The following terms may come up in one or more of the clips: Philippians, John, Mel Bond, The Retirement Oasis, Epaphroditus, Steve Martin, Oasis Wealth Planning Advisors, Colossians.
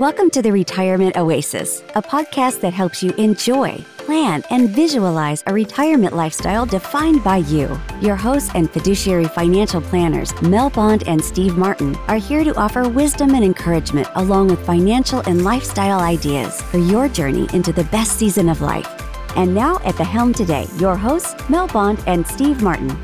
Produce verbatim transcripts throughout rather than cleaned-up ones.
Welcome to The Retirement Oasis, a podcast that helps you enjoy, plan, and visualize a retirement lifestyle defined by you. Your hosts and fiduciary financial planners, Mel Bond and Steve Martin, are here to offer wisdom and encouragement along with financial and lifestyle ideas for your journey into the best season of life. And now at the helm today, your hosts, Mel Bond and Steve Martin.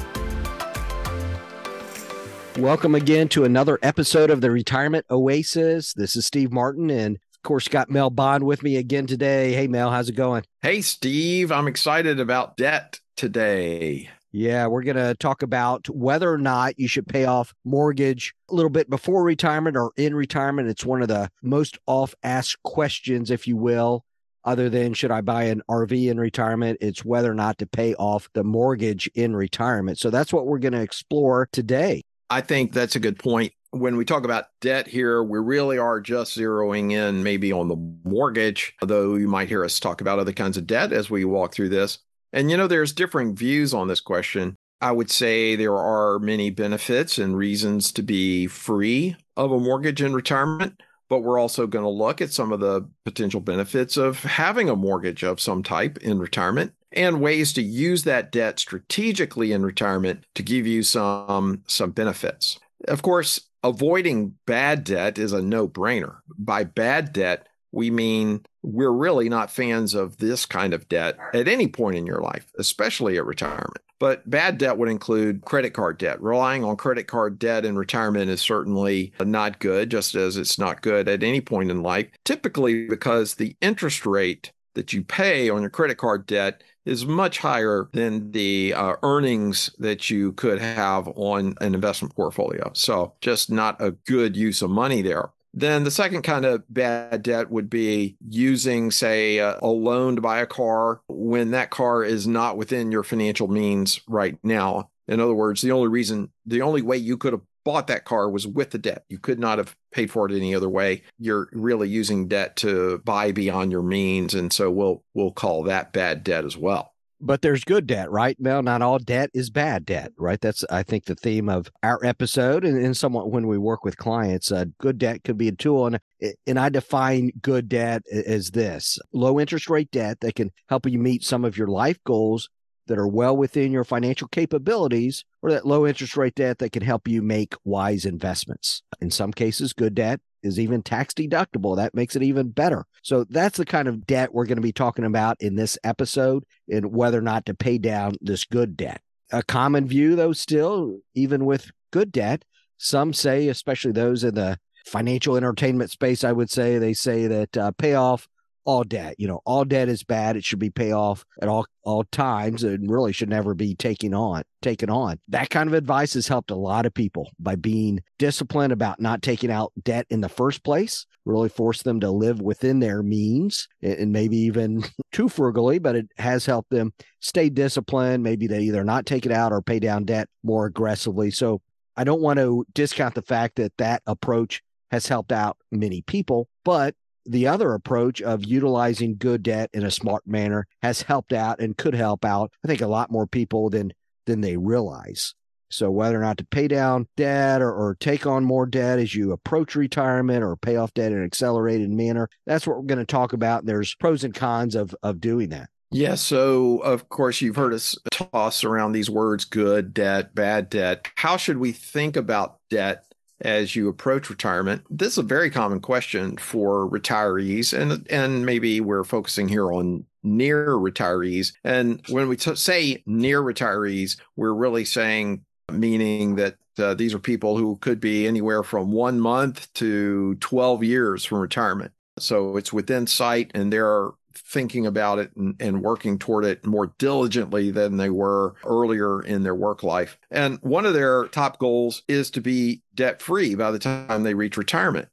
Welcome again to another episode of The Retirement Oasis. This is Steve Martin and, of course, got Mel Bond with me again today. Hey, Mel, how's it going? Hey, Steve. I'm excited about debt today. Yeah, we're going to talk about whether or not you should pay off mortgage a little bit before retirement or in retirement. It's one of the most oft-asked questions, if you will. Other than should I buy an R V in retirement, it's whether or not to pay off the mortgage in retirement. So that's what we're going to explore today. I think that's a good point. When we talk about debt here, we really are just zeroing in maybe on the mortgage, although you might hear us talk about other kinds of debt as we walk through this. And, you know, there's differing views on this question. I would say there are many benefits and reasons to be free of a mortgage in retirement, but we're also going to look at some of the potential benefits of having a mortgage of some type in retirement, and ways to use that debt strategically in retirement to give you some, some benefits. Of course, avoiding bad debt is a no-brainer. By bad debt, we mean we're really not fans of this kind of debt at any point in your life, especially at retirement. But bad debt would include credit card debt. Relying on credit card debt in retirement is certainly not good, just as it's not good at any point in life, typically because the interest rate that you pay on your credit card debt is much higher than the uh, earnings that you could have on an investment portfolio. So just not a good use of money there. Then the second kind of bad debt would be using, say, a, a loan to buy a car when that car is not within your financial means right now. In other words, the only reason, the only way you could have bought that car was with the debt. You could not have paid for it any other way. You're really using debt to buy beyond your means. And so we'll we'll call that bad debt as well. But there's good debt, right? Well, not all debt is bad debt, right? That's, I think, the theme of our episode. And, and somewhat when we work with clients, uh, good debt could be a tool. And, and I define good debt as this: low interest rate debt that can help you meet some of your life goals that are well within your financial capabilities, or that low interest rate debt that can help you make wise investments. In some cases, good debt is even tax deductible. That makes it even better. So that's the kind of debt we're going to be talking about in this episode, and whether or not to pay down this good debt. A common view, though, still, even with good debt, some say, especially those in the financial entertainment space, I would say, they say that uh, pay off all debt. You know, all debt is bad. It should be paid off at all all times, and really should never be taken on, taken on. That kind of advice has helped a lot of people by being disciplined about not taking out debt in the first place, really forced them to live within their means, and maybe even too frugally, but it has helped them stay disciplined. Maybe they either not take it out or pay down debt more aggressively. So I don't want to discount the fact that that approach has helped out many people, but the other approach of utilizing good debt in a smart manner has helped out and could help out, I think, a lot more people than than they realize. So whether or not to pay down debt or, or take on more debt as you approach retirement, or pay off debt in an accelerated manner, that's what we're going to talk about. There's pros and cons of of doing that. Yeah. So, of course, you've heard us toss around these words: good debt, bad debt. How should we think about debt as you approach retirement? This is a very common question for retirees, and and maybe we're focusing here on near retirees. And when we t- say near retirees, we're really saying, meaning that uh, these are people who could be anywhere from one month to twelve years from retirement. So it's within sight, and they're thinking about it and, and working toward it more diligently than they were earlier in their work life. And one of their top goals is to be debt-free by the time they reach retirement.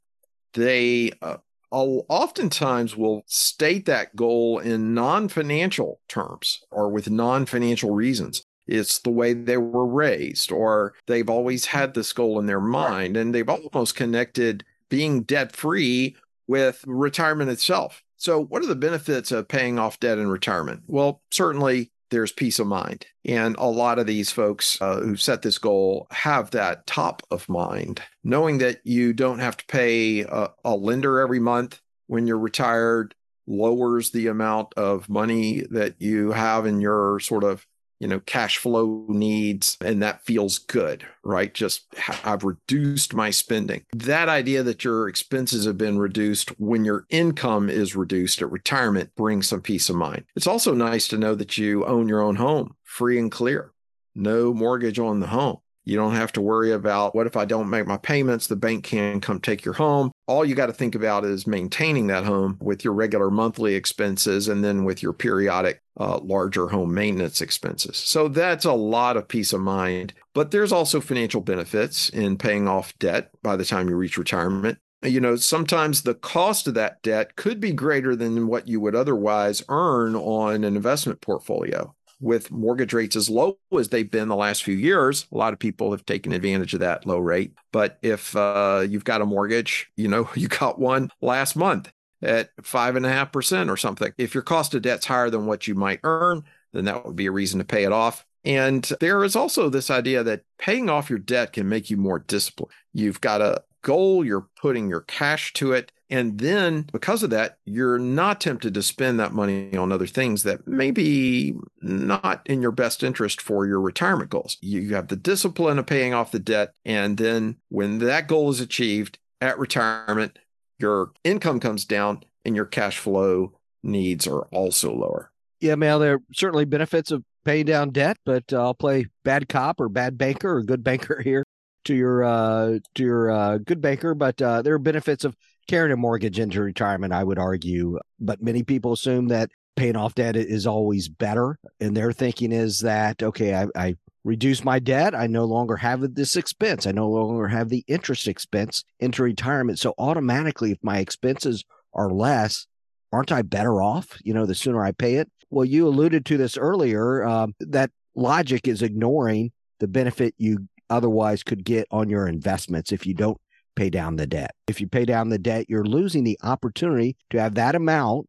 They uh, oftentimes will state that goal in non-financial terms or with non-financial reasons. It's the way they were raised, or they've always had this goal in their mind, and they've almost connected being debt-free with retirement itself. So what are the benefits of paying off debt in retirement? Well, certainly there's peace of mind. And a lot of these folks uh, who set this goal have that top of mind, knowing that you don't have to pay a, a lender every month when you're retired lowers the amount of money that you have in your sort of, you know, cash flow needs. And that feels good, right? Just I've reduced my spending. That idea that your expenses have been reduced when your income is reduced at retirement brings some peace of mind. It's also nice to know that you own your own home, free and clear, no mortgage on the home. You don't have to worry about, what if I don't make my payments? The bank can come take your home. All you got to think about is maintaining that home with your regular monthly expenses and then with your periodic uh, larger home maintenance expenses. So that's a lot of peace of mind. But there's also financial benefits in paying off debt by the time you reach retirement. You know, sometimes the cost of that debt could be greater than what you would otherwise earn on an investment portfolio. With mortgage rates as low as they've been the last few years, a lot of people have taken advantage of that low rate. But if uh, you've got a mortgage, you know, you got one last month at five and a half percent or something. If your cost of debt's higher than what you might earn, then that would be a reason to pay it off. And there is also this idea that paying off your debt can make you more disciplined. You've got a goal, you're putting your cash to it. And then because of that, you're not tempted to spend that money on other things that may be not in your best interest for your retirement goals. You have the discipline of paying off the debt. And then when that goal is achieved at retirement, your income comes down and your cash flow needs are also lower. Yeah, Mel, there are certainly benefits of paying down debt, but I'll play bad cop or bad banker or good banker here to your uh, to your uh, good banker. But uh, there are benefits of carrying a mortgage into retirement, I would argue, but many people assume that paying off debt is always better. And their thinking is that, okay, I, I reduce my debt. I no longer have this expense. I no longer have the interest expense into retirement. So automatically, if my expenses are less, aren't I better off, you know, the sooner I pay it? Well, you alluded to this earlier. Um, that logic is ignoring the benefit you otherwise could get on your investments if you don't pay down the debt. If you pay down the debt, you're losing the opportunity to have that amount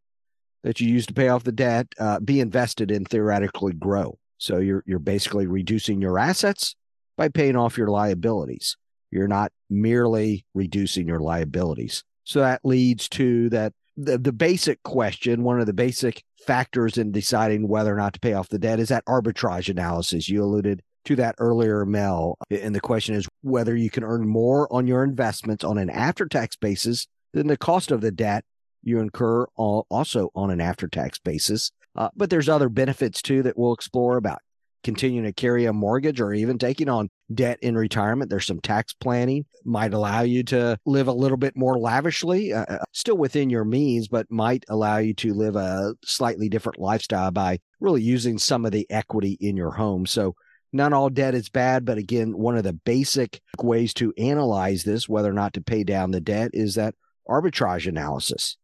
that you used to pay off the debt uh, be invested and theoretically grow. So you're you're basically reducing your assets by paying off your liabilities. You're not merely reducing your liabilities. So that leads to that the, the basic question, one of the basic factors in deciding whether or not to pay off the debt is that arbitrage analysis. You alluded to that earlier, Mel, and the question is whether you can earn more on your investments on an after-tax basis than the cost of the debt you incur also on an after-tax basis. Uh, but there's other benefits, too, that we'll explore about continuing to carry a mortgage or even taking on debt in retirement. There's some tax planning might allow you to live a little bit more lavishly, uh, still within your means, but might allow you to live a slightly different lifestyle by really using some of the equity in your home. So not all debt is bad, but again, one of the basic ways to analyze this, whether or not to pay down the debt, is that arbitrage analysis.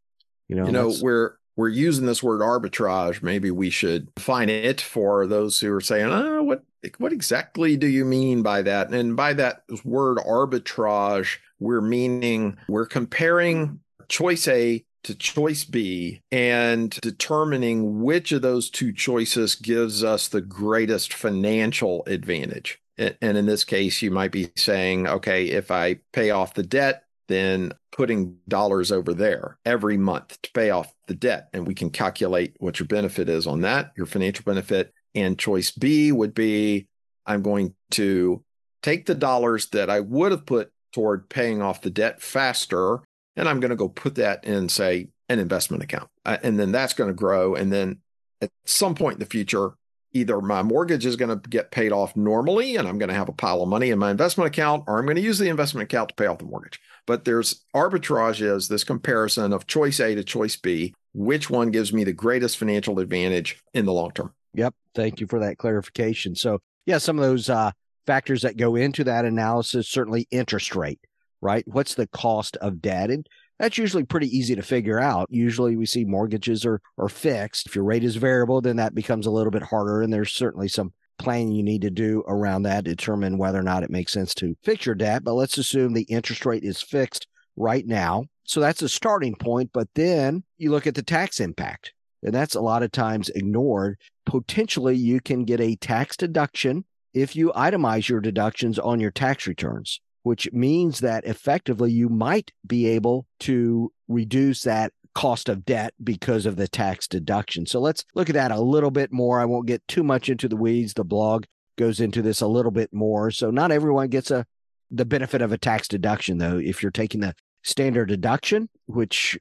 You know, you know we're we're using this word arbitrage. Maybe we should define it for those who are saying, oh, what what exactly do you mean by that? And by that word arbitrage, we're meaning we're comparing choice A to choice B and determining which of those two choices gives us the greatest financial advantage. And in this case, you might be saying, okay, if I pay off the debt, then putting dollars over there every month to pay off the debt. And we can calculate what your benefit is on that, your financial benefit. And choice B would be, I'm going to take the dollars that I would have put toward paying off the debt faster, and I'm going to go put that in, say, an investment account. Uh, and then that's going to grow. And then at some point in the future, either my mortgage is going to get paid off normally, and I'm going to have a pile of money in my investment account, or I'm going to use the investment account to pay off the mortgage. But there's arbitrage is this comparison of choice A to choice B, which one gives me the greatest financial advantage in the long term. Yep. Thank you for that clarification. So yeah, some of those uh, factors that go into that analysis, certainly interest rate. Right? What's the cost of debt? And that's usually pretty easy to figure out. Usually we see mortgages are, are fixed. If your rate is variable, then that becomes a little bit harder. And there's certainly some planning you need to do around that, determine whether or not it makes sense to fix your debt. But let's assume the interest rate is fixed right now. So that's the starting point. But then you look at the tax impact. And that's a lot of times ignored. potentially you can get a tax deduction if you itemize your deductions on your tax returns, which means that effectively you might be able to reduce that cost of debt because of the tax deduction. So let's look at that a little bit more. I won't get too much into the weeds. The blog goes into this a little bit more. So not everyone gets a the benefit of a tax deduction, though. If you're taking the standard deduction, which,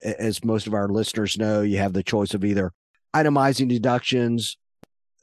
as most of our listeners know, you have the choice of either itemizing deductions,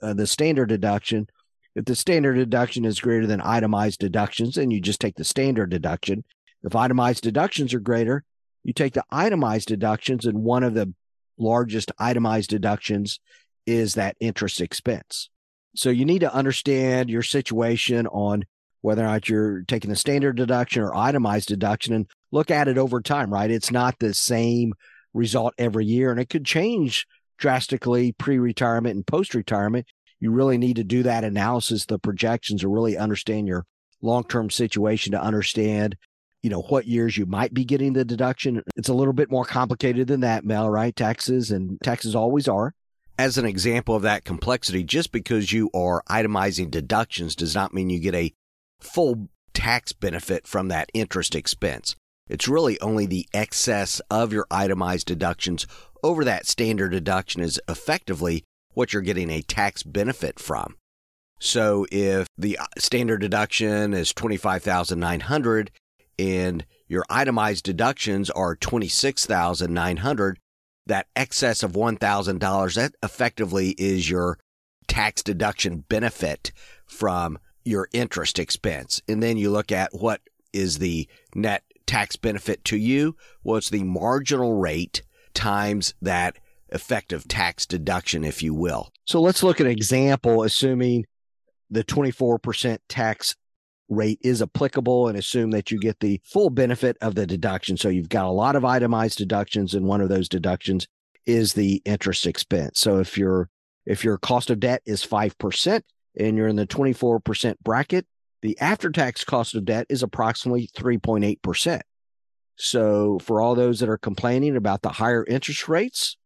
uh, the standard deduction. If the standard deduction is greater than itemized deductions, then you just take the standard deduction. If itemized deductions are greater, you take the itemized deductions, and one of the largest itemized deductions is that interest expense. So you need to understand your situation on whether or not you're taking the standard deduction or itemized deduction and look at it over time, right? It's not the same result every year, and it could change drastically pre-retirement and post-retirement. You really need to do that analysis, the projections, to really understand your long-term situation, to understand, you know, what years you might be getting the deduction. It's a little bit more complicated than that, Mel, right? Taxes and taxes always are. As an example of that complexity, just because you are itemizing deductions does not mean you get a full tax benefit from that interest expense. It's really only the excess of your itemized deductions over that standard deduction is effectively what you're getting a tax benefit from. So if the standard deduction is twenty-five thousand nine hundred dollars and your itemized deductions are twenty-six thousand nine hundred dollars, that excess of one thousand dollars, that effectively is your tax deduction benefit from your interest expense. And then you look at what is the net tax benefit to you. Well, it's the marginal rate times that effective tax deduction, if you will. So let's look at an example, assuming the twenty-four percent tax rate is applicable and assume that you get the full benefit of the deduction. So you've got a lot of itemized deductions, and one of those deductions is the interest expense. So if your if your cost of debt is five percent and you're in the twenty-four percent bracket, the after-tax cost of debt is approximately three point eight percent. So for all those that are complaining about the higher interest rates,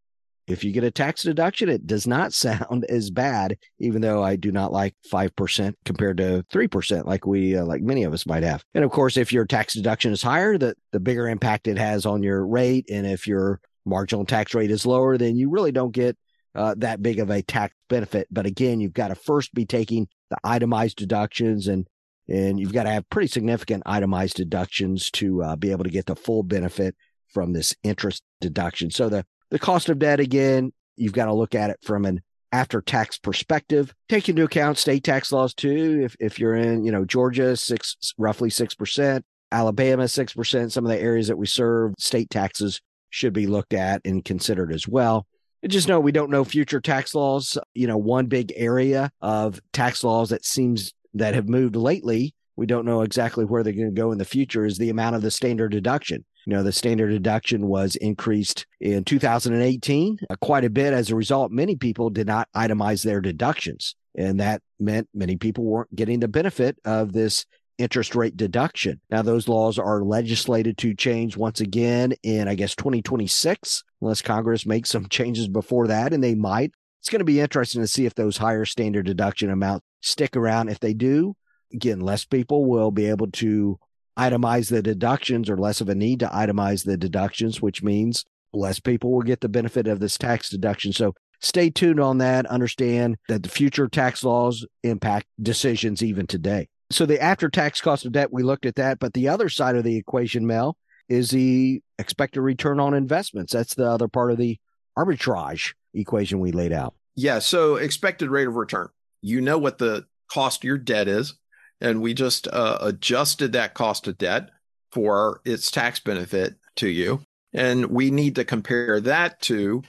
if you get a tax deduction, it does not sound as bad, even though I do not like five percent compared to three percent like we uh, like many of us might have. And of course, if your tax deduction is higher, the, the bigger impact it has on your rate. And if your marginal tax rate is lower, then you really don't get uh, that big of a tax benefit. But again, you've got to first be taking the itemized deductions, and and you've got to have pretty significant itemized deductions to uh, be able to get the full benefit from this interest deduction. So the The cost of debt, again, you've got to look at it from an after-tax perspective. Take into account state tax laws, too. If if you're in, you know, Georgia, six roughly six percent, Alabama, six percent, some of the areas that we serve, state taxes should be looked at and considered as well. And just know we don't know future tax laws. You know, one big area of tax laws that seems that have moved lately, we don't know exactly where they're going to go in the future, is the amount of the standard deduction. You know, the standard deduction was increased in two thousand eighteen uh, quite a bit. As a result, many people did not itemize their deductions, and that meant many people weren't getting the benefit of this interest rate deduction. Now, those laws are legislated to change once again in, I guess, twenty twenty-six, unless Congress makes some changes before that, and they might. It's going to be interesting to see if those higher standard deduction amounts stick around. If they do, again, less people will be able to itemize the deductions, or less of a need to itemize the deductions, which means less people will get the benefit of this tax deduction. So stay tuned on that. Understand that the future tax laws impact decisions even today. So the after-tax cost of debt, we looked at that. But the other side of the equation, Mel, is the expected return on investments. That's the other part of the arbitrage equation we laid out. Yeah. So expected rate of return. You know what the cost of your debt is. And we just uh, adjusted that cost of debt for its tax benefit to you. And we need to compare that to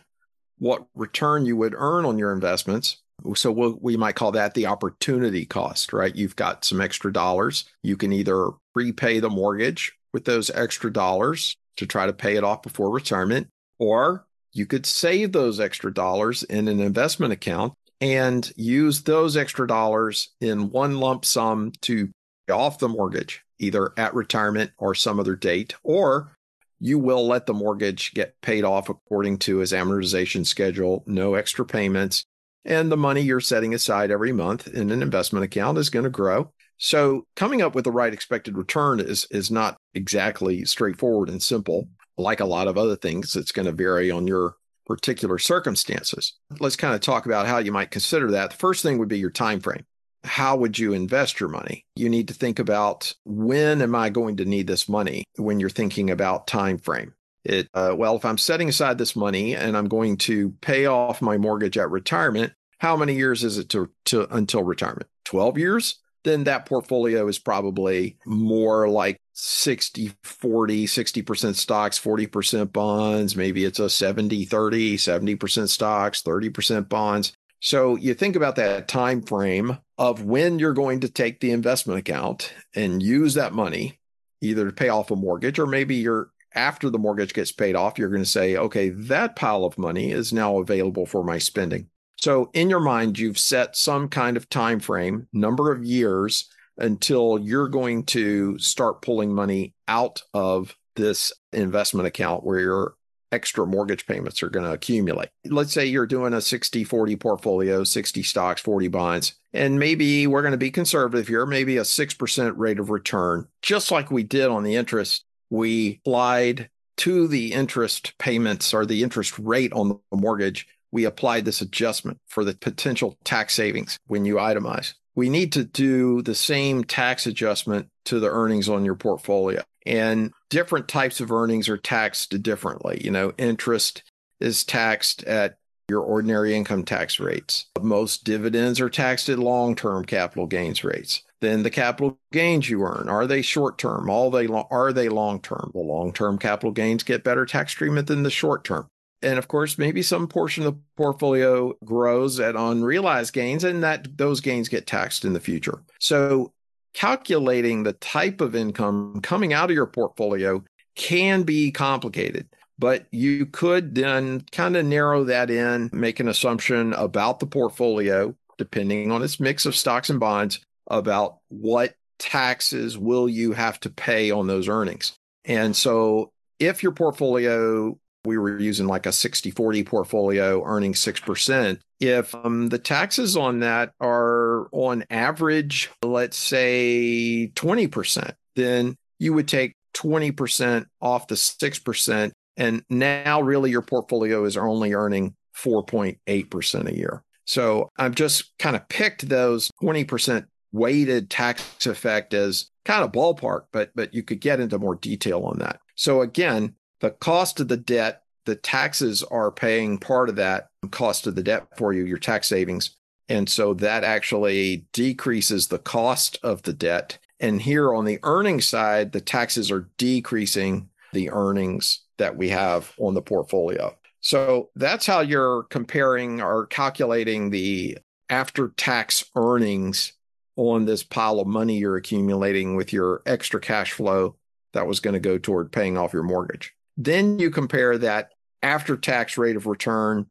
what return you would earn on your investments. So we'll, we might call that the opportunity cost, right? You've got some extra dollars. You can either prepay the mortgage with those extra dollars to try to pay it off before retirement, or you could save those extra dollars in an investment account and use those extra dollars in one lump sum to pay off the mortgage, either at retirement or some other date, or you will let the mortgage get paid off according to its amortization schedule, no extra payments, and the money you're setting aside every month in an investment account is going to grow. So coming up with the right expected return is, is not exactly straightforward and simple. Like a lot of other things, it's going to vary on your particular circumstances. Let's kind of talk about how you might consider that. The first thing would be your time frame. How would you invest your money? You need to think about, when am I going to need this money when you're thinking about time frame? It, uh, well, if I'm setting aside this money and I'm going to pay off my mortgage at retirement, how many years is it to, to until retirement? twelve years? Then that portfolio is probably more like sixty forty, sixty percent stocks, forty percent bonds. Maybe it's a seventy thirty, seventy percent stocks, thirty percent bonds. So you think about that time frame of when you're going to take the investment account and use that money, either to pay off a mortgage, or maybe you're after the mortgage gets paid off, you're going to say, okay, that pile of money is now available for my spending. So in your mind, you've set some kind of time frame, number of years, until you're going to start pulling money out of this investment account where your extra mortgage payments are going to accumulate. Let's say you're doing a sixty forty portfolio, sixty stocks, forty bonds, and maybe we're going to be conservative here, maybe a six percent rate of return, just like we did on the interest. We applied to the interest payments or the interest rate on the mortgage, we applied this adjustment for the potential tax savings when you itemize. We need to do the same tax adjustment to the earnings on your portfolio. And different types of earnings are taxed differently. You know, interest is taxed at your ordinary income tax rates. Most dividends are taxed at long-term capital gains rates. Then the capital gains you earn, are they short-term? All they lo- are they long-term? The long-term capital gains get better tax treatment than the short-term. And of course, maybe some portion of the portfolio grows at unrealized gains, and that those gains get taxed in the future. So calculating the type of income coming out of your portfolio can be complicated, but you could then kind of narrow that in, make an assumption about the portfolio, depending on its mix of stocks and bonds, about what taxes will you have to pay on those earnings. And so if your portfolio, we were using like a sixty forty portfolio earning six percent. If um, the taxes on that are on average, let's say twenty percent, then you would take twenty percent off the six percent. And now really your portfolio is only earning four point eight percent a year. So I've just kind of picked those twenty percent weighted tax effect as kind of ballpark, but, but you could get into more detail on that. So again, the cost of the debt, the taxes are paying part of that cost of the debt for you, your tax savings. And so that actually decreases the cost of the debt. And here on the earnings side, the taxes are decreasing the earnings that we have on the portfolio. So that's how you're comparing or calculating the after-tax earnings on this pile of money you're accumulating with your extra cash flow that was going to go toward paying off your mortgage. Then you compare that after-tax rate of return,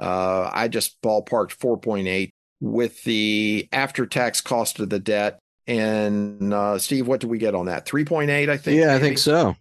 uh, I just ballparked four point eight, with the after-tax cost of the debt. And uh, Steve, what do we get on that? three point eight, I think? Yeah, maybe? I think so.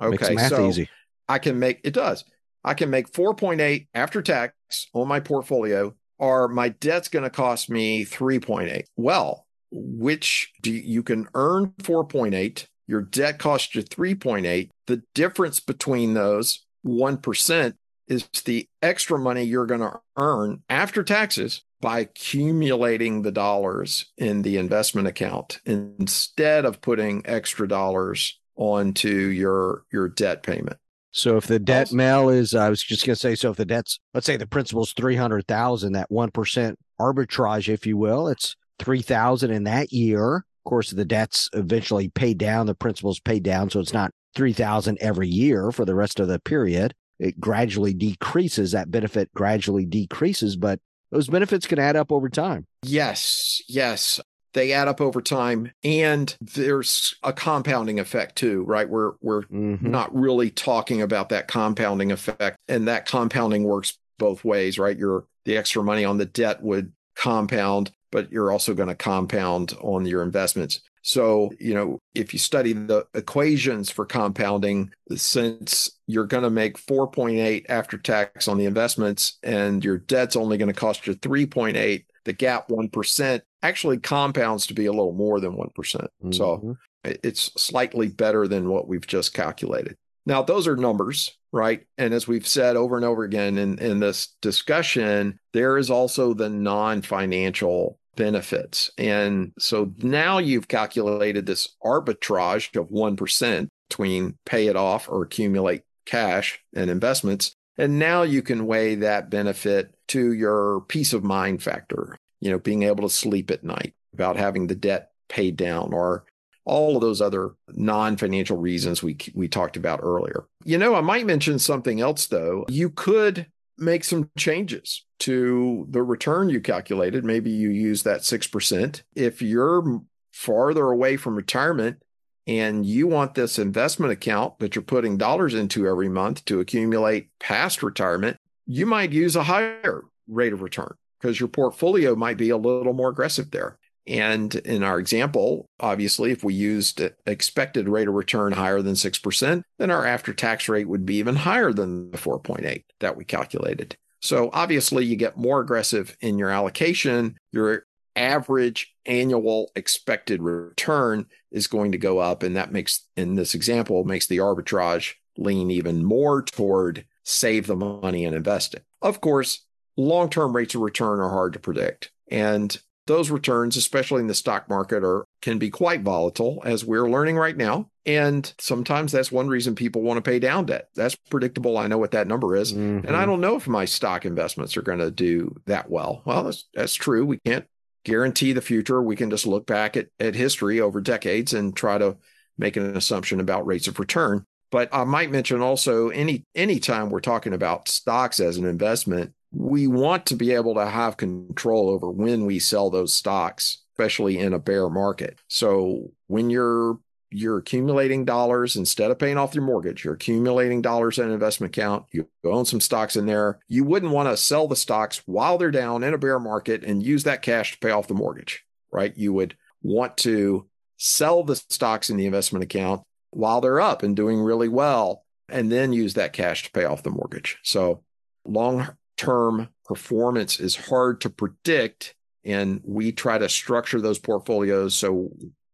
Okay, math so easy. I can make, it does. I can make four point eight after-tax on my portfolio, or my debt's going to cost me three point eight. Well, which do you, you can earn four point eight. Your debt costs you three point eight. The difference between those, one percent, is the extra money you're going to earn after taxes by accumulating the dollars in the investment account instead of putting extra dollars onto your, your debt payment. So if the debt, Mel, is, I was just going to say, so if the debt's, let's say the principal's three hundred thousand, that one percent arbitrage, if you will, it's three thousand in that year. Of course, the debt's eventually paid down, the principal's paid down, so it's not three thousand every year for the rest of the period. It gradually decreases, that benefit gradually decreases, but those benefits can add up over time. Yes, yes, they add up over time, and there's a compounding effect too, right? We're we're mm-hmm. not really talking about that compounding effect, and that compounding works both ways, right? Your the extra money on the debt would compound, but you're also going to compound on your investments. So, you know, if you study the equations for compounding, since you're going to make four point eight after tax on the investments and your debt's only going to cost you three point eight, the gap one percent actually compounds to be a little more than one percent. Mm-hmm. So it's slightly better than what we've just calculated. Now, those are numbers, right? And as we've said over and over again in, in this discussion, there is also the non-financial benefits. And so now you've calculated this arbitrage of one percent between pay it off or accumulate cash and investments. And now you can weigh that benefit to your peace of mind factor, you know, being able to sleep at night without having the debt paid down or all of those other non-financial reasons we we talked about earlier. You know, I might mention something else, though. You could make some changes to the return you calculated. Maybe you use that six percent. If you're farther away from retirement and you want this investment account that you're putting dollars into every month to accumulate past retirement, you might use a higher rate of return because your portfolio might be a little more aggressive there. And in our example, obviously, if we used expected rate of return higher than six percent, then our after-tax rate would be even higher than the four point eight that we calculated. So obviously, you get more aggressive in your allocation. Your average annual expected return is going to go up. And that makes, in this example, makes the arbitrage lean even more toward save the money and invest it. Of course, long-term rates of return are hard to predict. And those returns, especially in the stock market, are can be quite volatile, as we're learning right now. And sometimes that's one reason people want to pay down debt. That's predictable. I know what that number is. Mm-hmm. And I don't know if my stock investments are going to do that well. Well, that's, that's true. We can't guarantee the future. We can just look back at, at history over decades and try to make an assumption about rates of return. But I might mention also, any any time we're talking about stocks as an investment, we want to be able to have control over when we sell those stocks, especially in a bear market. So when you're you're accumulating dollars, instead of paying off your mortgage, you're accumulating dollars in an investment account, you own some stocks in there, you wouldn't want to sell the stocks while they're down in a bear market and use that cash to pay off the mortgage, right? You would want to sell the stocks in the investment account while they're up and doing really well, and then use that cash to pay off the mortgage. So long term performance is hard to predict, and we try to structure those portfolios so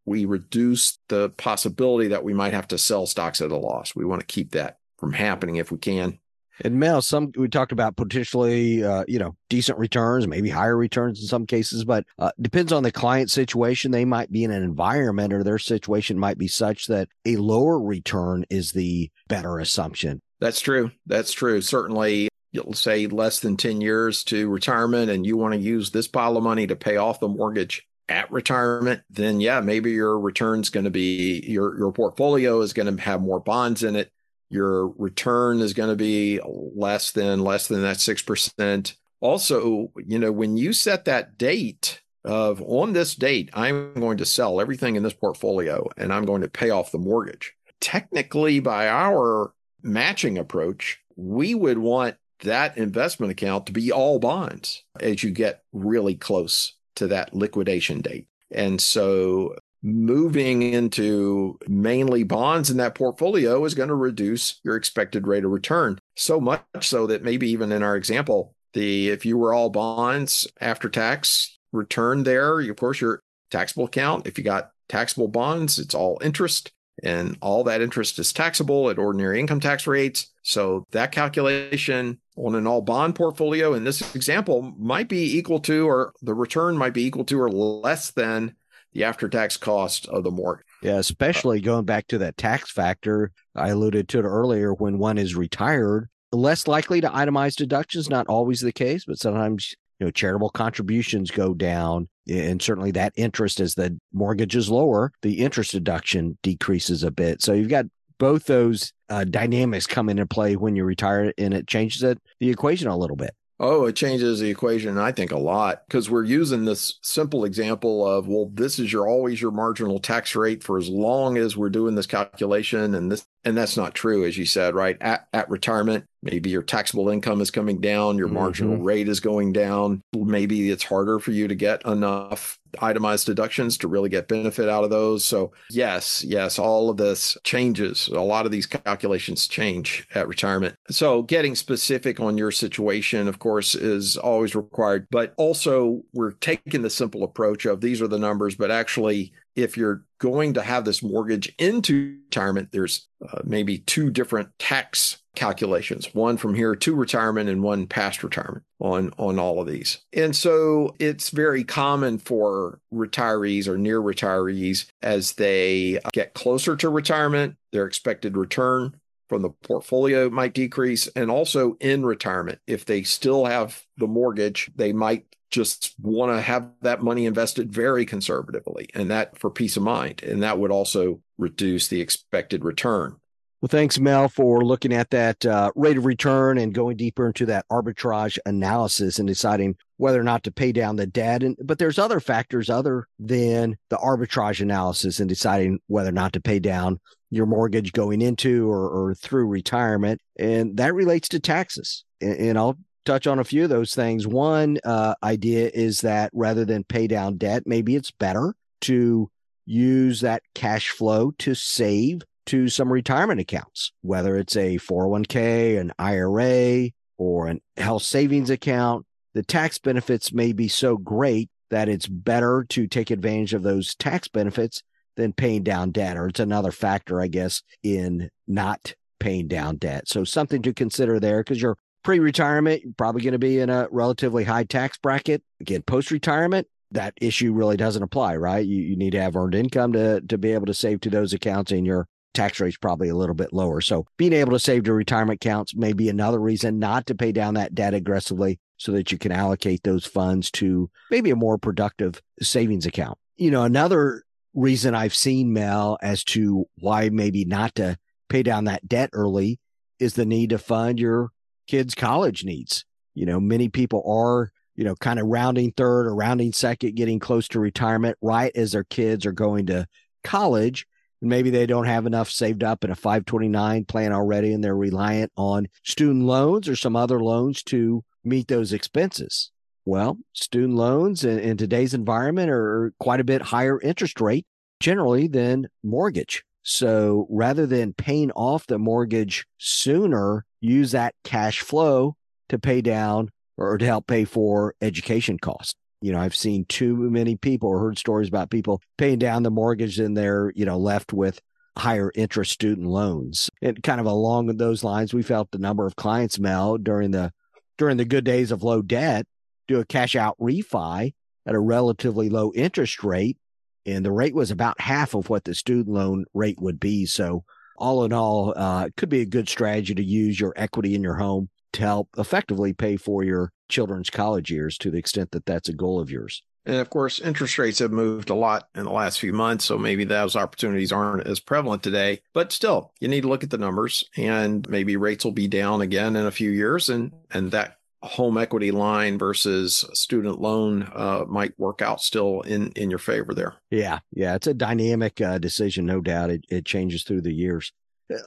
we reduce the possibility that we might have to sell stocks at a loss. We want to keep that from happening if we can. And Mel, some we talked about potentially, uh, you know, decent returns, maybe higher returns in some cases, but uh, depends on the client situation. They might be in an environment or their situation might be such that a lower return is the better assumption. That's true. That's true. Certainly. You'll say less than ten years to retirement and you want to use this pile of money to pay off the mortgage at retirement, then yeah, maybe your return's going to be, your, your portfolio is going to have more bonds in it. Your return is going to be less than, less than that six percent. Also, you know, when you set that date of on this date, I'm going to sell everything in this portfolio and I'm going to pay off the mortgage. Technically, by our matching approach, we would want that investment account to be all bonds as you get really close to that liquidation date. And so moving into mainly bonds in that portfolio is going to reduce your expected rate of return so much so that maybe even in our example, the if you were all bonds after tax return there, of course, your taxable account, if you got taxable bonds, it's all interest. And all that interest is taxable at ordinary income tax rates. So that calculation on an all bond portfolio in this example might be equal to, or the return might be equal to or less than the after-tax cost of the mortgage. Yeah, especially going back to that tax factor I alluded to it earlier, when one is retired, less likely to itemize deductions, not always the case, but sometimes you know, charitable contributions go down. And certainly that interest, as the mortgage is lower, the interest deduction decreases a bit. So you've got both those uh, dynamics come into play when you retire, and it changes it, the equation a little bit. Oh, it changes the equation, I think, a lot, because we're using this simple example of, well, this is your always your marginal tax rate for as long as we're doing this calculation, and this And that's not true, as you said, right? At, at retirement, maybe your taxable income is coming down, your mm-hmm. marginal rate is going down. Maybe it's harder for you to get enough itemized deductions to really get benefit out of those. So yes, yes, all of this changes. A lot of these calculations change at retirement. So getting specific on your situation, of course, is always required. But also, we're taking the simple approach of these are the numbers, but actually, if you're going to have this mortgage into retirement, there's uh, maybe two different tax calculations, one from here to retirement and one past retirement on, on all of these. And so it's very common for retirees or near retirees, as they get closer to retirement, their expected return from the portfolio might decrease. And also in retirement, if they still have the mortgage, they might just want to have that money invested very conservatively, and that for peace of mind. And that would also reduce the expected return. Well, thanks, Mel, for looking at that uh, rate of return and going deeper into that arbitrage analysis and deciding whether or not to pay down the debt. And, but there's other factors other than the arbitrage analysis and deciding whether or not to pay down your mortgage going into or, or through retirement. And that relates to taxes. And, and I'll touch on a few of those things. One uh, idea is that rather than pay down debt, maybe it's better to use that cash flow to save to some retirement accounts, whether it's a four oh one k, an I R A, or an health savings account. The tax benefits may be so great that it's better to take advantage of those tax benefits than paying down debt, or it's another factor, I guess, in not paying down debt. So something to consider there, because you're pre-retirement, you're probably going to be in a relatively high tax bracket. Again, post-retirement, that issue really doesn't apply, right? You, you need to have earned income to, to be able to save to those accounts, and your tax rate's probably a little bit lower. So being able to save to retirement accounts may be another reason not to pay down that debt aggressively, so that you can allocate those funds to maybe a more productive savings account. You know, another reason I've seen, Mel, as to why maybe not to pay down that debt early is the need to fund your kids' college needs. You know, many people are, you know, kind of rounding third or rounding second, getting close to retirement right as their kids are going to college. And maybe they don't have enough saved up in a five twenty-nine plan already, and they're reliant on student loans or some other loans to meet those expenses. Well, student loans in, in today's environment are quite a bit higher interest rate generally than mortgage. So rather than paying off the mortgage sooner, use that cash flow to pay down or to help pay for education costs. You know, I've seen too many people or heard stories about people paying down the mortgage and they're, you know, left with higher interest student loans. And kind of along those lines, we've helped a number of clients, Mel, during the during the good days of low debt, do a cash out refi at a relatively low interest rate. And the rate was about half of what the student loan rate would be. So all in all, uh, it could be a good strategy to use your equity in your home to help effectively pay for your children's college years to the extent that that's a goal of yours. And of course, interest rates have moved a lot in the last few months, so maybe those opportunities aren't as prevalent today. But still, you need to look at the numbers, and maybe rates will be down again in a few years, and and that home equity line versus student loan uh, might work out still in, in your favor there. Yeah. Yeah. It's a dynamic uh, decision, no doubt. It, it changes through the years.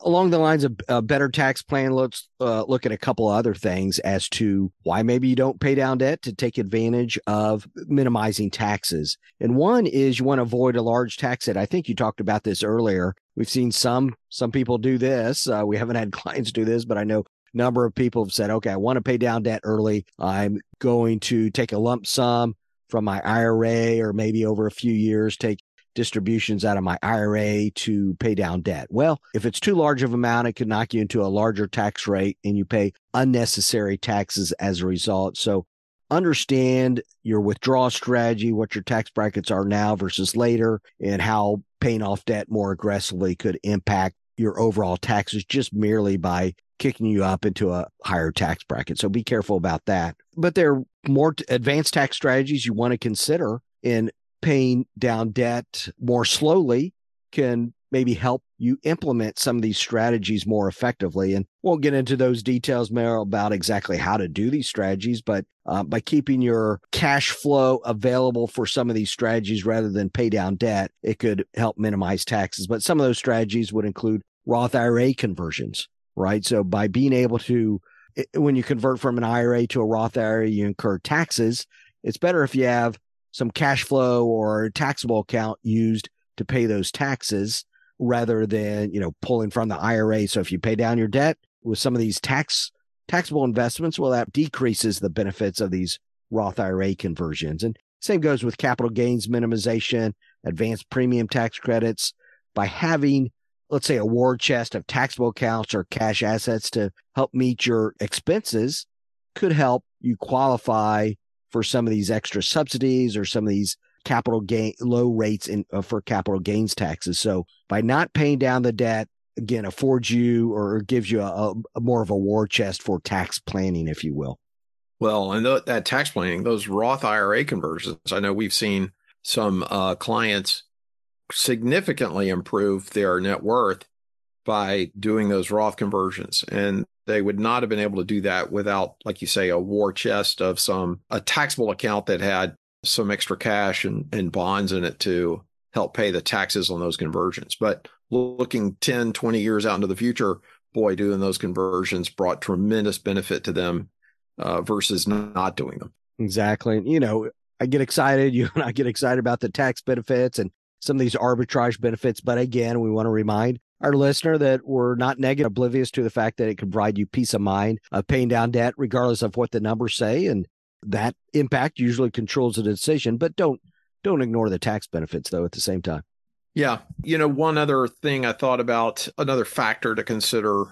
Along the lines of a better tax plan, let's uh, look at a couple of other things as to why maybe you don't pay down debt to take advantage of minimizing taxes. And one is you want to avoid a large tax hit. I think you talked about this earlier. We've seen some, some people do this. Uh, we haven't had clients do this, but I know number of people have said, okay, I want to pay down debt early. I'm going to take a lump sum from my I R A, or maybe over a few years, take distributions out of my I R A to pay down debt. Well, if it's too large of an amount, it could knock you into a larger tax rate and you pay unnecessary taxes as a result. So understand your withdrawal strategy, what your tax brackets are now versus later, and how paying off debt more aggressively could impact your overall taxes just merely by kicking you up into a higher tax bracket. So be careful about that. But there are more advanced tax strategies you want to consider, in paying down debt more slowly can maybe help you implement some of these strategies more effectively. And we'll get into those details, Meryl, about exactly how to do these strategies. But uh, by keeping your cash flow available for some of these strategies rather than pay down debt, it could help minimize taxes. But some of those strategies would include Roth I R A conversions, right? So by being able to, when you convert from an I R A to a Roth I R A, you incur taxes. It's better if you have some cash flow or taxable account used to pay those taxes rather than, you know, pulling from the I R A. So if you pay down your debt with some of these tax taxable investments, well, that decreases the benefits of these Roth I R A conversions. And same goes with capital gains minimization, advanced premium tax credits. By having, let's say, a war chest of taxable accounts or cash assets to help meet your expenses could help you qualify for some of these extra subsidies or some of these capital gain, low rates in, uh, for capital gains taxes. So by not paying down the debt, again, affords you or gives you a, a more of a war chest for tax planning, if you will. Well, and th- that tax planning, those Roth I R A conversions, I know we've seen some uh, clients significantly improve their net worth by doing those Roth conversions. And they would not have been able to do that without, like you say, a war chest of some, a taxable account that had some extra cash and, and bonds in it to help pay the taxes on those conversions. But looking ten, twenty years out into the future, boy, doing those conversions brought tremendous benefit to them uh, versus not doing them. Exactly. You know, I get excited. You and I get excited about the tax benefits and some of these arbitrage benefits. But again, we want to remind our listener that we're not negative, oblivious to the fact that it can provide you peace of mind of paying down debt, regardless of what the numbers say. And that impact usually controls the decision, but don't don't ignore the tax benefits, though, at the same time. Yeah. You know, one other thing I thought about, another factor to consider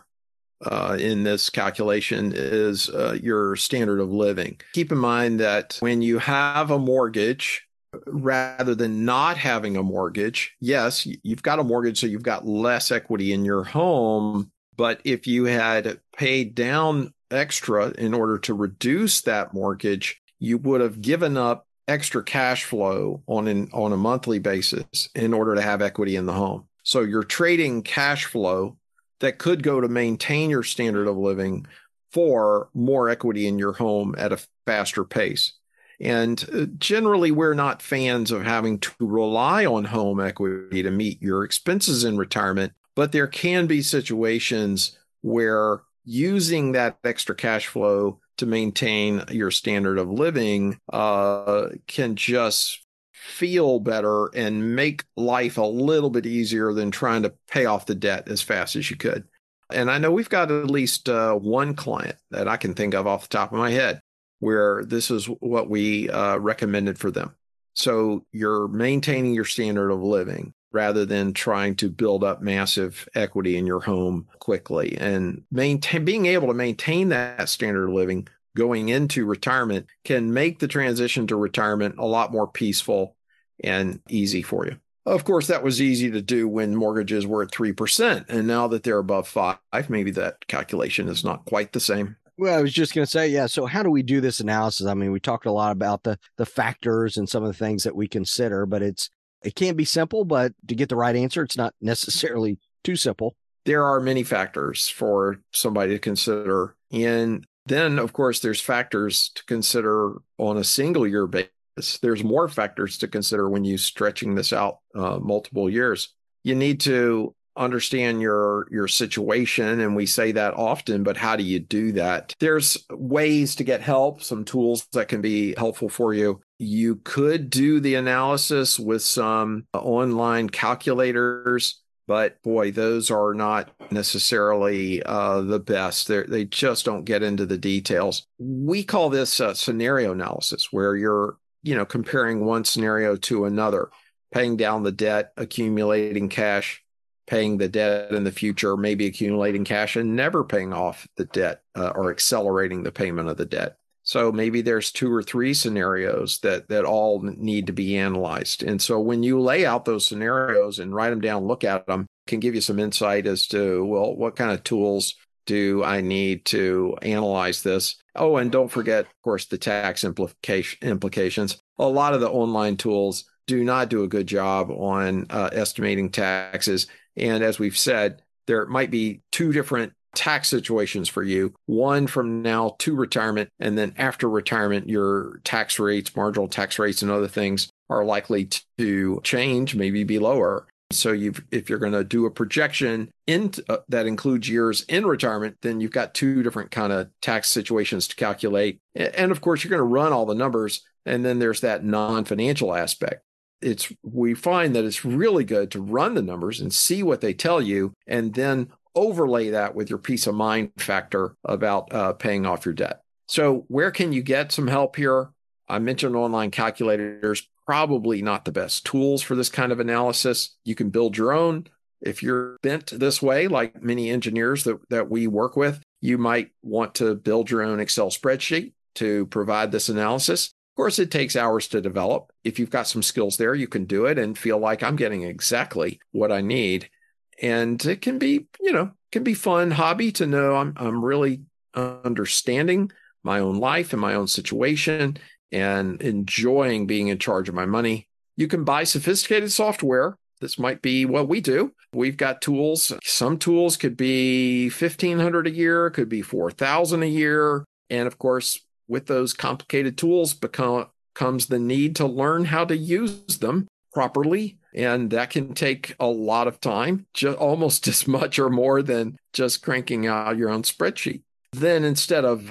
uh, in this calculation is uh, your standard of living. Keep in mind that when you have a mortgage, rather than not having a mortgage, yes, you've got a mortgage, so you've got less equity in your home. But if you had paid down extra in order to reduce that mortgage, you would have given up extra cash flow on an on a monthly basis in order to have equity in the home. So you're trading cash flow that could go to maintain your standard of living for more equity in your home at a faster pace. And generally, we're not fans of having to rely on home equity to meet your expenses in retirement, but there can be situations where using that extra cash flow to maintain your standard of living uh, can just feel better and make life a little bit easier than trying to pay off the debt as fast as you could. And I know we've got at least uh, one client that I can think of off the top of my head where this is what we uh, recommended for them. So you're maintaining your standard of living rather than trying to build up massive equity in your home quickly. And maintain, being able to maintain that standard of living going into retirement can make the transition to retirement a lot more peaceful and easy for you. Of course, that was easy to do when mortgages were at three percent. And now that they're above five, maybe that calculation is not quite the same. Well, I was just going to say, yeah, so how do we do this analysis? I mean, we talked a lot about the the factors and some of the things that we consider, but it's it can be simple, but to get the right answer, it's not necessarily too simple. There are many factors for somebody to consider. And then, of course, there's factors to consider on a single year basis. There's more factors to consider when you're stretching this out uh, multiple years. You need to understand your your situation, and we say that often, but how do you do that? There's ways to get help, some tools that can be helpful for you. You could do the analysis with some online calculators, but boy, those are not necessarily uh, the best. They're, they just don't get into the details. We call this a scenario analysis, where you're you know comparing one scenario to another, paying down the debt, accumulating cash, paying the debt in the future, maybe accumulating cash and never paying off the debt uh, or accelerating the payment of the debt. So maybe there's two or three scenarios that that all need to be analyzed. And so when you lay out those scenarios and write them down, look at them, can give you some insight as to, well, what kind of tools do I need to analyze this? Oh, and don't forget, of course, the tax implication, implications. A lot of the online tools do not do a good job on uh, estimating taxes. And as we've said, there might be two different tax situations for you, one from now to retirement, and then after retirement, your tax rates, marginal tax rates, and other things are likely to change, maybe be lower. So you've, if you're going to do a projection in uh, that includes years in retirement, then you've got two different kind of tax situations to calculate. And of course, you're going to run all the numbers. And then there's that non-financial aspect. It's we find that it's really good to run the numbers and see what they tell you, and then overlay that with your peace of mind factor about uh, paying off your debt. So where can you get some help here? I mentioned online calculators, probably not the best tools for this kind of analysis. You can build your own. If you're bent this way, like many engineers that, that we work with, you might want to build your own Excel spreadsheet to provide this analysis. Of course, it takes hours to develop. If you've got some skills there, you can do it and feel like I'm getting exactly what I need. And it can be, you know, can be fun hobby to know I'm I'm really understanding my own life and my own situation, and enjoying being in charge of my money. You can buy sophisticated software. This might be what we do. We've got tools. Some tools could be fifteen hundred dollars a year, could be four thousand dollars a year. And of course, with those complicated tools become, comes the need to learn how to use them properly. And that can take a lot of time, just almost as much or more than just cranking out your own spreadsheet. Then instead of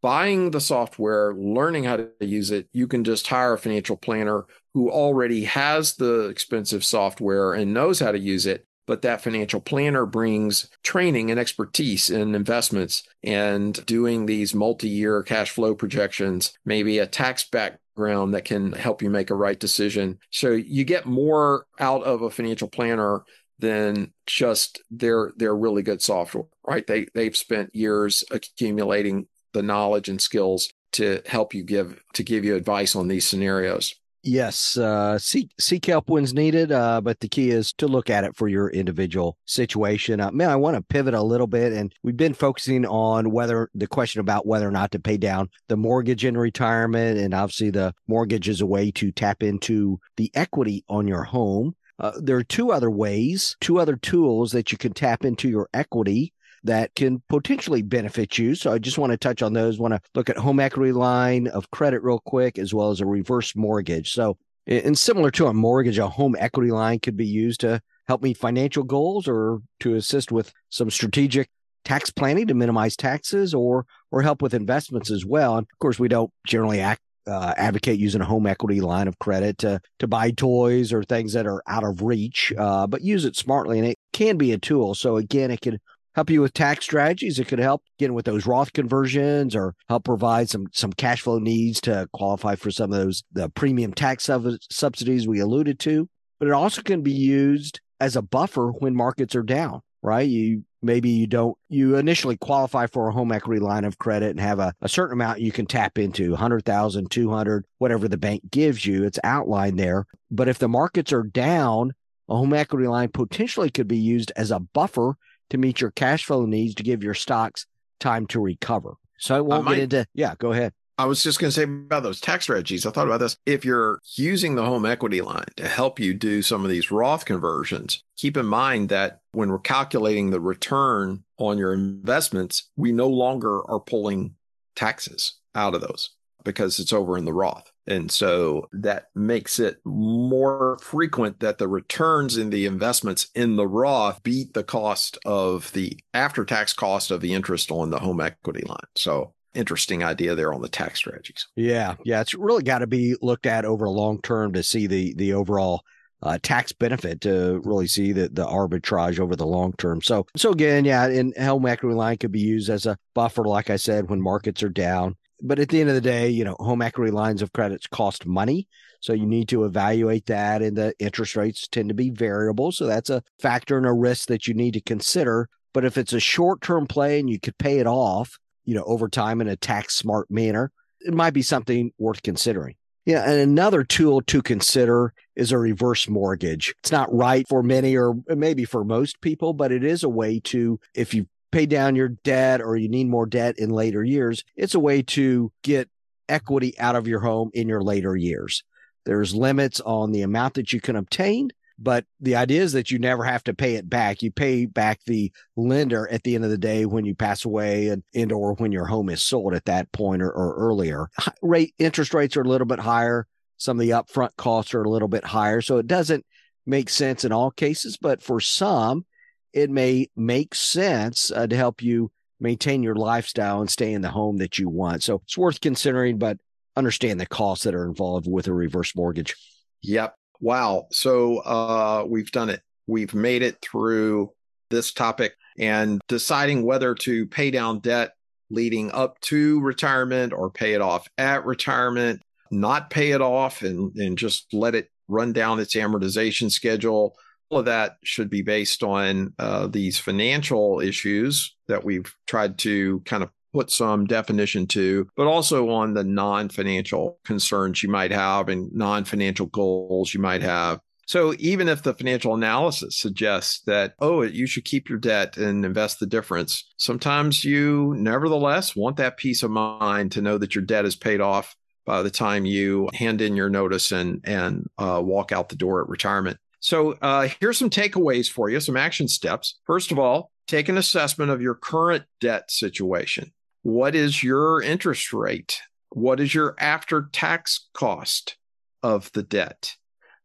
buying the software, learning how to use it, you can just hire a financial planner who already has the expensive software and knows how to use it. But that financial planner brings training and expertise in investments and doing these multi-year cash flow projections, maybe a tax background that can help you make a right decision. So you get more out of a financial planner than just their their really good software, right? They, they've spent years accumulating the knowledge and skills to help you give, to give you advice on these scenarios. Yes, uh, seek, seek help when's needed, uh, but the key is to look at it for your individual situation. Uh, man, I want to pivot a little bit, and we've been focusing on whether the question about whether or not to pay down the mortgage in retirement, and obviously the mortgage is a way to tap into the equity on your home. Uh, there are two other ways, two other tools that you can tap into your equity that can potentially benefit you. So I just want to touch on those. I want to look at home equity line of credit real quick, as well as a reverse mortgage. So, and similar to a mortgage, a home equity line could be used to help meet financial goals or to assist with some strategic tax planning to minimize taxes or or help with investments as well. And of course, we don't generally act Uh, advocate using a home equity line of credit to to buy toys or things that are out of reach, uh, but use it smartly. And it can be a tool. So again, it can help you with tax strategies. It could help, again, with those Roth conversions or help provide some some cash flow needs to qualify for some of those the premium tax sub- subsidies we alluded to. But it also can be used as a buffer when markets are down, right? You Maybe you don't, you initially qualify for a home equity line of credit and have a, a certain amount you can tap into, one hundred thousand dollars, two hundred dollars, whatever the bank gives you, it's outlined there. But if the markets are down, a home equity line potentially could be used as a buffer to meet your cash flow needs to give your stocks time to recover. So I won't I might, get into, yeah, go ahead. I was just going to say about those tax strategies. I thought about this. If you're using the home equity line to help you do some of these Roth conversions, keep in mind that when we're calculating the return on your investments, we no longer are pulling taxes out of those because it's over in the Roth. And so that makes it more frequent that the returns in the investments in the Roth beat the cost of the after-tax cost of the interest on the home equity line. So interesting idea there on the tax strategies. Yeah. Yeah. It's really got to be looked at over a long term to see the the overall uh, tax benefit, to really see the, the arbitrage over the long term. So, so again, yeah, and home equity line could be used as a buffer, like I said, when markets are down. But at the end of the day, you know, home equity lines of credits cost money. So you need to evaluate that, and the interest rates tend to be variable. So that's a factor and a risk that you need to consider. But if it's a short-term play and you could pay it off, you know, over time in a tax smart manner, it might be something worth considering. Yeah. And another tool to consider is a reverse mortgage. It's not right for many, or maybe for most people, but it is a way to, if you pay down your debt or you need more debt in later years, it's a way to get equity out of your home in your later years. There's limits on the amount that you can obtain, but the idea is that you never have to pay it back. You pay back the lender at the end of the day when you pass away, and, and or when your home is sold at that point, or, or earlier. Rate interest rates are a little bit higher. Some of the upfront costs are a little bit higher. So it doesn't make sense in all cases, but for some, it may make sense uh, to help you maintain your lifestyle and stay in the home that you want. So it's worth considering, but understand the costs that are involved with a reverse mortgage. Yep. Wow. So uh, we've done it. We've made it through this topic and deciding whether to pay down debt leading up to retirement or pay it off at retirement, not pay it off and, and just let it run down its amortization schedule. All of that should be based on uh, these financial issues that we've tried to kind of put some definition to, but also on the non-financial concerns you might have and non-financial goals you might have. So even if the financial analysis suggests that, oh, you should keep your debt and invest the difference, sometimes you nevertheless want that peace of mind to know that your debt is paid off by the time you hand in your notice and, and uh, walk out the door at retirement. So uh, here's some takeaways for you, some action steps. First of all, take an assessment of your current debt situation. What is your interest rate? What is your after-tax cost of the debt?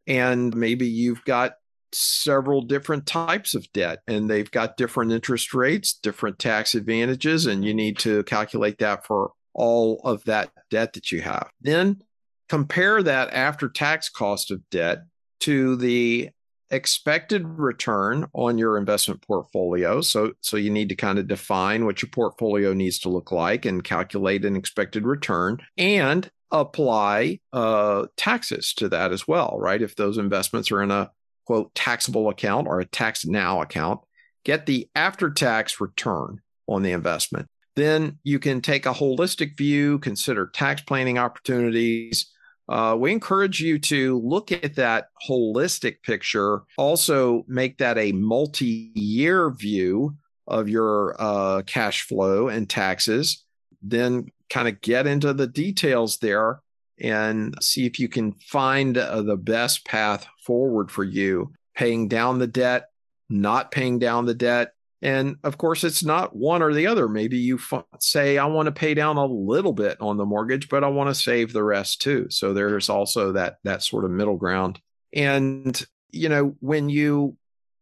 And maybe you've got several different types of debt and they've got different interest rates, different tax advantages, and you need to calculate that for all of that debt that you have. Then compare that after-tax cost of debt to the expected return on your investment portfolio. So, so you need to kind of define what your portfolio needs to look like and calculate an expected return and apply uh, taxes to that as well, right? If those investments are in a, quote, taxable account or a tax now account, get the after-tax return on the investment. Then you can take a holistic view, consider tax planning opportunities. Uh, we encourage you to look at that holistic picture. Also, make that a multi-year view of your uh, cash flow and taxes. Then kind of get into the details there and see if you can find uh, the best path forward for you, paying down the debt, not paying down the debt. And of course, it's not one or the other. Maybe you f- say, I want to pay down a little bit on the mortgage, but I want to save the rest too. So there's also that that sort of middle ground. And, you know, when you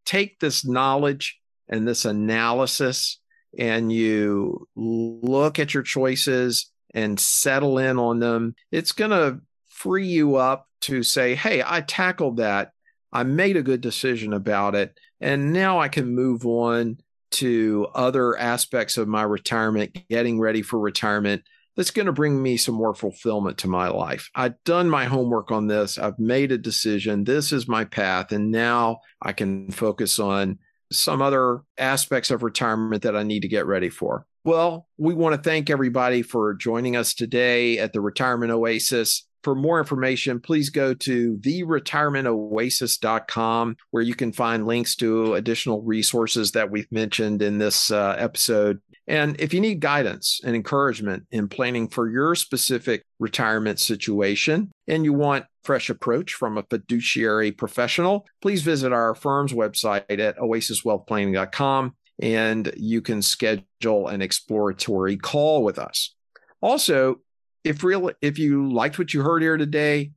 take this knowledge and this analysis and you look at your choices and settle in on them, it's going to free you up to say, hey, I tackled that. I made a good decision about it. And now I can move on to other aspects of my retirement, getting ready for retirement. That's going to bring me some more fulfillment to my life. I've done my homework on this. I've made a decision. This is my path. And now I can focus on some other aspects of retirement that I need to get ready for. Well, we want to thank everybody for joining us today at the Retirement Oasis. For more information, please go to the retirement oasis dot com, where you can find links to additional resources that we've mentioned in this uh, episode. And if you need guidance and encouragement in planning for your specific retirement situation, and you want fresh approach from a fiduciary professional, please visit our firm's website at oasis wealth planning dot com, and you can schedule an exploratory call with us. Also, If real, if you liked what you heard here today,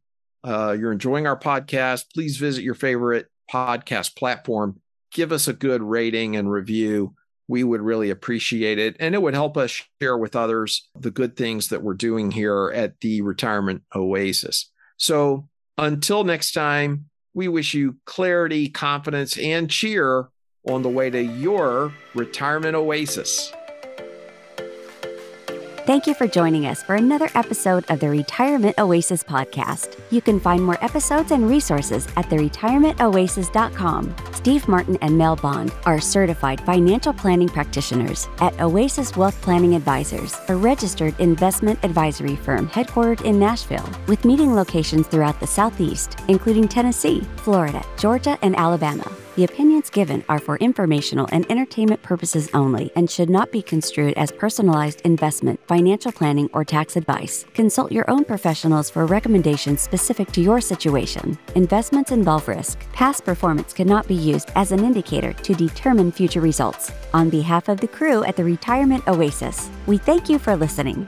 uh, you're enjoying our podcast, please visit your favorite podcast platform. Give us a good rating and review. We would really appreciate it. And it would help us share with others the good things that we're doing here at the Retirement Oasis. So until next time, we wish you clarity, confidence, and cheer on the way to your Retirement Oasis. Thank you for joining us for another episode of the Retirement Oasis podcast. You can find more episodes and resources at the retirement oasis dot com. Steve Martin and Mel Bond are certified financial planning practitioners at Oasis Wealth Planning Advisors, a registered investment advisory firm headquartered in Nashville, with meeting locations throughout the Southeast, including Tennessee, Florida, Georgia, and Alabama. The opinions given are for informational and entertainment purposes only and should not be construed as personalized investment, financial planning, or tax advice. Consult your own professionals for recommendations specific to your situation. Investments involve risk. Past performance cannot be used as an indicator to determine future results. On behalf of the crew at the Retirement Oasis, we thank you for listening.